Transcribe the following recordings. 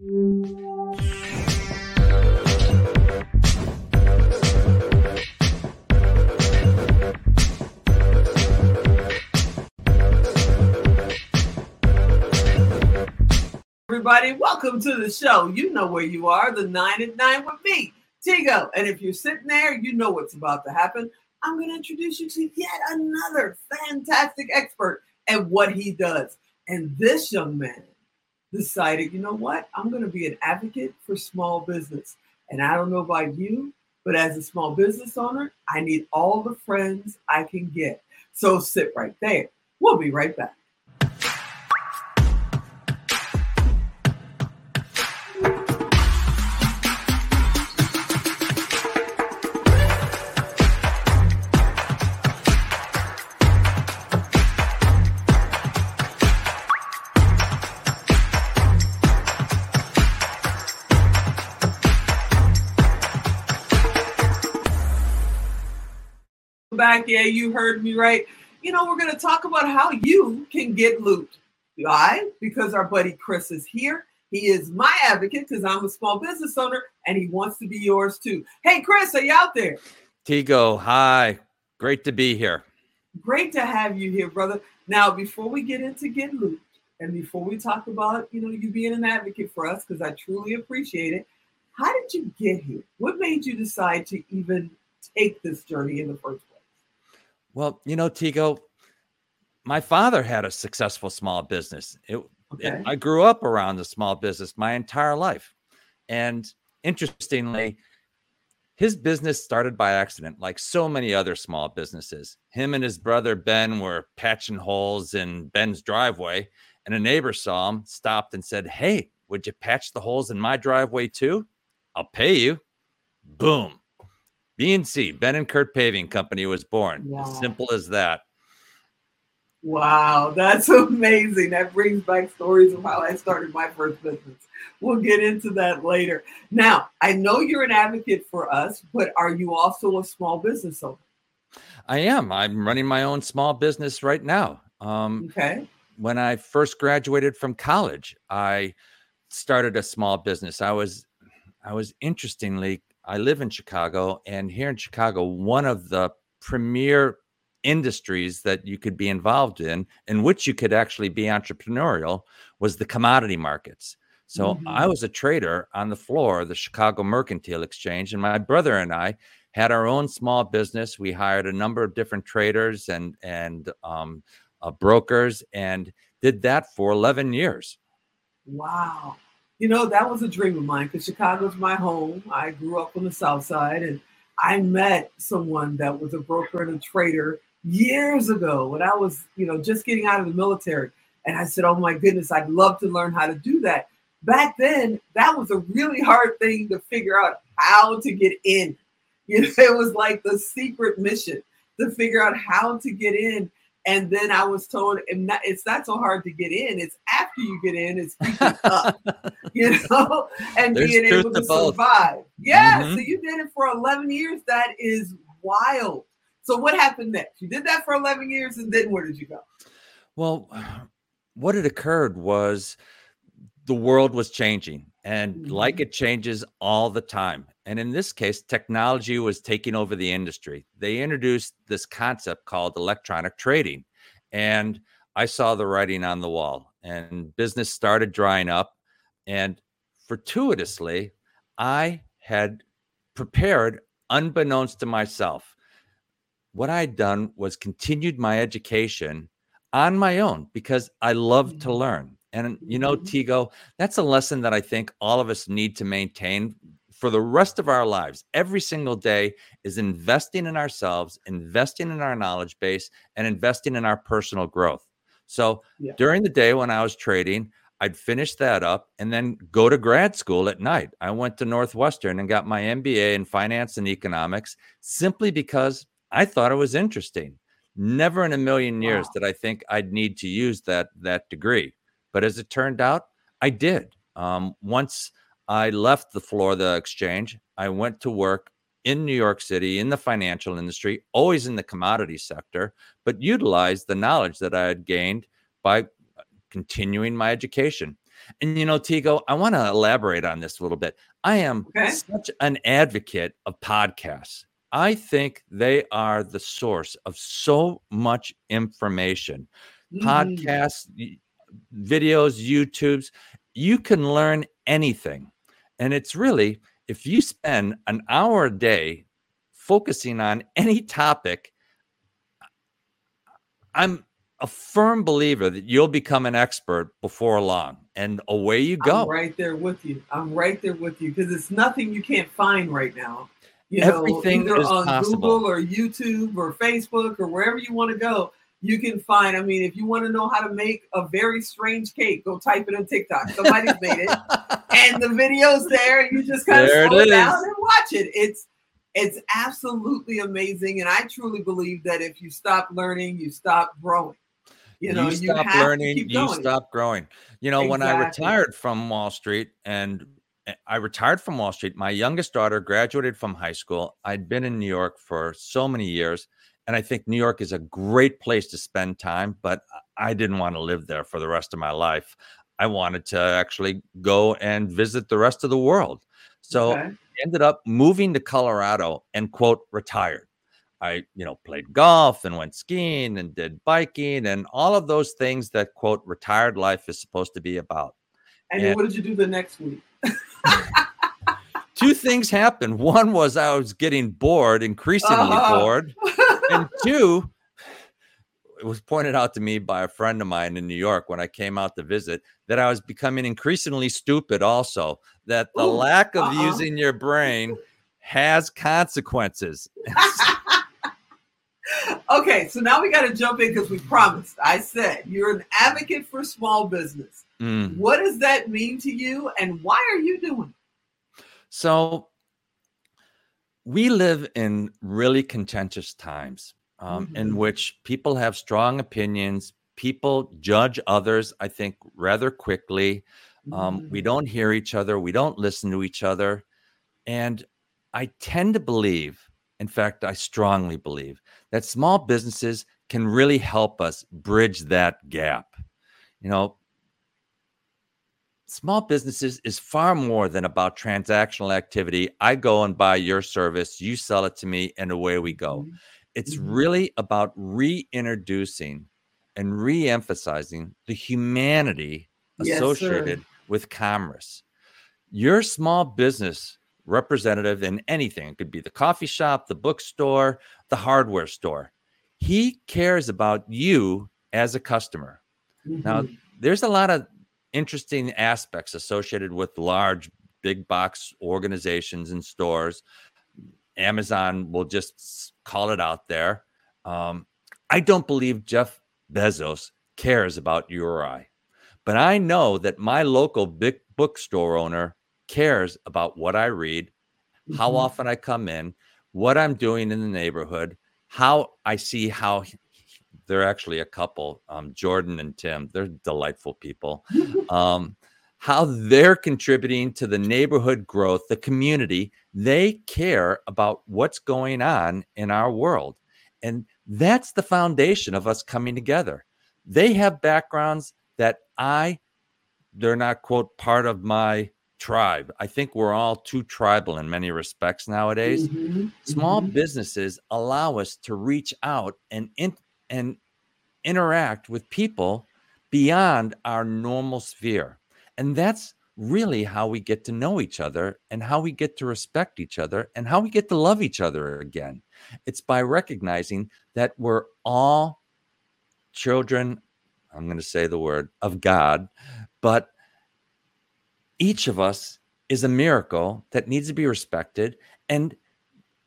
Everybody, welcome to the show. You know where you are, the 9 at 9 with me, Tigo. And if you're sitting there, you know what's about to happen. I'm going to introduce you to yet another fantastic expert at what he does. And this young man decided, you know what? I'm going to be an advocate for small business. And I don't know about you, but as a small business owner, I need all the friends I can get. So sit right there. We'll be right back. Yeah, you heard me right. You know, we're going to talk about how you can get looped. Why? Because our buddy Chris is here. He is my advocate because I'm a small business owner and he wants to be yours too. Hey, Chris, are you out there? Tigo, hi. Great to be here. Great to have you here, brother. Now, before we get into Get Looped and before we talk about, you know, you being an advocate for us, because I truly appreciate it, how did you get here? What made you decide to even take this journey in the first place? Well, you know, Tigo, my father had a successful small business. I grew up around the small business my entire life. And interestingly, his business started by accident, like so many other small businesses. Him and his brother, Ben, were patching holes in Ben's driveway. And a neighbor saw him, stopped and said, "Hey, would you patch the holes in my driveway too? I'll pay you." Boom. B&C, Ben and Kurt Paving Company, was born. Wow. As simple as that. Wow, that's amazing. That brings back stories of how I started my first business. We'll get into that later. Now, I know you're an advocate for us, but are you also a small business owner? I am. I'm running my own small business right now. When I first graduated from college, I started a small business. I was interestingly, I live in Chicago, and here in Chicago, one of the premier industries that you could be involved in which you could actually be entrepreneurial, was the commodity markets. So I was a trader on the floor of the Chicago Mercantile Exchange, and my brother and I had our own small business. We hired a number of different traders and brokers and did that for 11 years. Wow. You know, that was a dream of mine because Chicago's my home. I grew up on the South Side, and I met someone that was a broker and a trader years ago when I was, you know, just getting out of the military. And I said, "Oh my goodness, I'd love to learn how to do that." Back then, that was a really hard thing to figure out how to get in. You know, it was like the secret mission to figure out how to get in. And then I was told, it's not so hard to get in. It's after you get in, it's picking up, you know, and there's being able to survive. Yeah, so you did it for 11 years. That is wild. So what happened next? You did that for 11 years, and then where did you go? Well, what had occurred was the world was changing, and like it changes all the time. And in this case, technology was taking over the industry. They introduced this concept called electronic trading. And I saw the writing on the wall, and business started drying up. And fortuitously, I had prepared, unbeknownst to myself. What I'd done was continued my education on my own because I love to learn. And, you know, Tigo, that's a lesson that I think all of us need to maintain for the rest of our lives. Every single day is investing in ourselves, investing in our knowledge base, and investing in our personal growth. So during the day when I was trading, I'd finish that up and then go to grad school at night. I went to Northwestern and got my MBA in finance and economics simply because I thought it was interesting. Never in a million years did I think I'd need to use that degree. But as it turned out, I did. Once I left the floor of the exchange, I went to work in New York City in the financial industry, always in the commodity sector, but utilized the knowledge that I had gained by continuing my education. And, you know, Tigo, I want to elaborate on this a little bit. I am such an advocate of podcasts. I think they are the source of so much information. Podcasts, videos, YouTubes, you can learn anything. And it's really, if you spend an hour a day focusing on any topic, I'm a firm believer that you'll become an expert before long, and away you go. I'm right there with you. Because it's nothing you can't find right now. You everything know, either is on possible. Google or YouTube or Facebook or wherever you want to go, you can find. I mean, if you want to know how to make a very strange cake, go type it on TikTok. Somebody's made it, and the video's there, and you just kind of slow it down and watch it. It's absolutely amazing, and I truly believe that if you stop learning, you stop growing. You know, you stop learning, you stop growing. You know, when I retired from Wall Street, my youngest daughter graduated from high school. I'd been in New York for so many years, and I think New York is a great place to spend time, but I didn't want to live there for the rest of my life. I wanted to actually go and visit the rest of the world. So I ended up moving to Colorado and, quote, retired. I, you know, played golf and went skiing and did biking and all of those things that, quote, retired life is supposed to be about. And what did you do the next week? Two things happened. One was I was getting bored, increasingly bored. And two, it was pointed out to me by a friend of mine in New York when I came out to visit that I was becoming increasingly stupid also, that the lack of using your brain has consequences. Okay, so now we got to jump in because we promised. I said you're an advocate for small business. What does that mean to you, and why are you doing it? So we live in really contentious times in which people have strong opinions. People judge others, I think, rather quickly. We don't hear each other. We don't listen to each other. And I tend to believe, in fact, I strongly believe that small businesses can really help us bridge that gap. You know, small businesses is far more than about transactional activity. I go and buy your service, you sell it to me, and away we go. It's really about reintroducing and reemphasizing the humanity associated with commerce. Your small business representative in anything. It could be the coffee shop, the bookstore, the hardware store. He cares about you as a customer. Now, there's a lot of interesting aspects associated with large big box organizations and stores. Amazon will just call it out there. I don't believe Jeff Bezos cares about you or I, but I know that my local big bookstore owner cares about what I read, how often I come in, what I'm doing in the neighborhood, how I see how they're actually a couple, Jordan and Tim, they're delightful people, how they're contributing to the neighborhood growth, the community. They care about what's going on in our world. And that's the foundation of us coming together. They have backgrounds that they're not, quote, part of my tribe. I think we're all too tribal in many respects nowadays. Small businesses allow us to reach out and interact with people beyond our normal sphere. And that's really how we get to know each other and how we get to respect each other and how we get to love each other again. It's by recognizing that we're all children, I'm going to say the word, of God, but each of us is a miracle that needs to be respected. And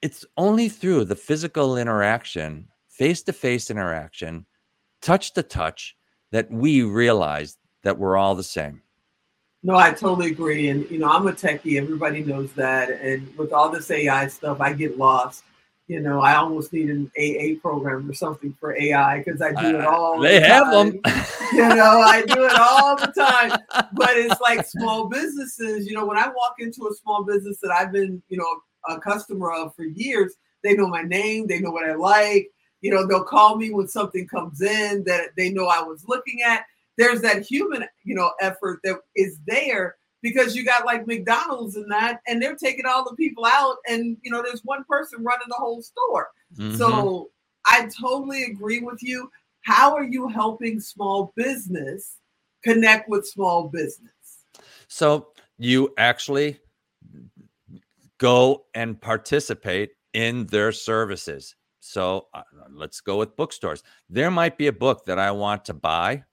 it's only through the physical interaction, face-to-face interaction, touch to touch, that we realize that we're all the same. No, I totally agree. And, you know, I'm a techie. Everybody knows that. And with all this AI stuff, I get lost. You know, I almost need an AA program or something for AI because I do it all. They have them. You know, I do it all the time. But it's like small businesses. You know, when I walk into a small business that I've been, you know, a customer of for years, they know my name. They know what I like. You know, they'll call me when something comes in that they know I was looking at. there's that human, effort that is there, because you got like McDonald's and that, and they're taking all the people out, and there's one person running the whole store. Mm-hmm. So I totally agree with you. How are you helping small business connect with small business? So you actually go and participate in their services. So let's go with bookstores. There might be a book that I want to buy.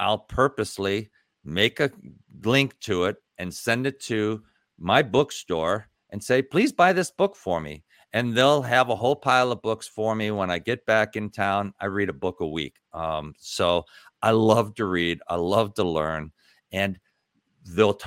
I'll purposely make a link to it and send it to my bookstore and say, please buy this book for me. And they'll have a whole pile of books for me. When I get back in town, I read a book a week. So I love to read. I love to learn. And they'll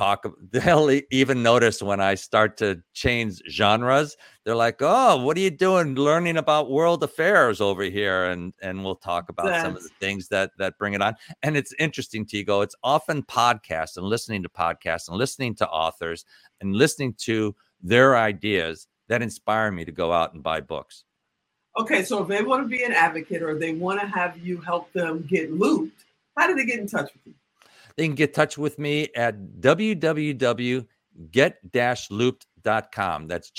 even notice when I start to change genres. They're like, oh, what are you doing learning about world affairs over here? And we'll talk about some of the things that bring it on. And it's interesting, Tigo, it's often podcasts and listening to podcasts and listening to authors and listening to their ideas that inspire me to go out and buy books. Okay, so if they want to be an advocate or they want to have you help them get looped, how do they get in touch with you? They can get in touch with me at www.get-looped.com. That's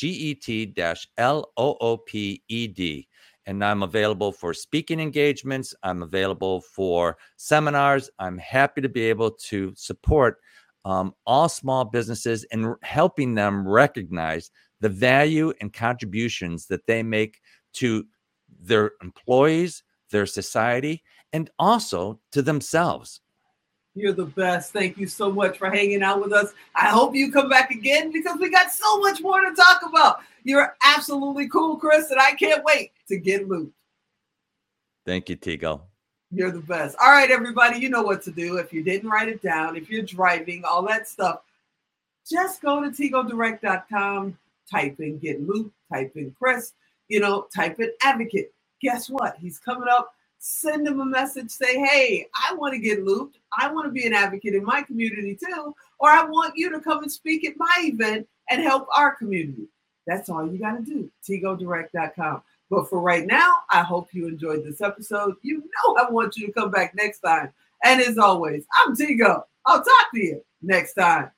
GET-LOOPED. And I'm available for speaking engagements. I'm available for seminars. I'm happy to be able to support all small businesses and helping them recognize the value and contributions that they make to their employees, their society, and also to themselves. You're the best. Thank you so much for hanging out with us. I hope you come back again, because we got so much more to talk about. You're absolutely cool, Chris, and I can't wait to get looped. Thank you, Tigo. You're the best. All right, everybody, you know what to do. If you didn't write it down, if you're driving, all that stuff, just go to TegoDirect.com, type in Get Looped, type in Chris, type in advocate. Guess what? He's coming up. Send them a message, say, hey, I want to get looped. I want to be an advocate in my community too, or I want you to come and speak at my event and help our community. That's all you got to do, TegoDirect.com. But for right now, I hope you enjoyed this episode. I want you to come back next time. And as always, I'm Tego. I'll talk to you next time.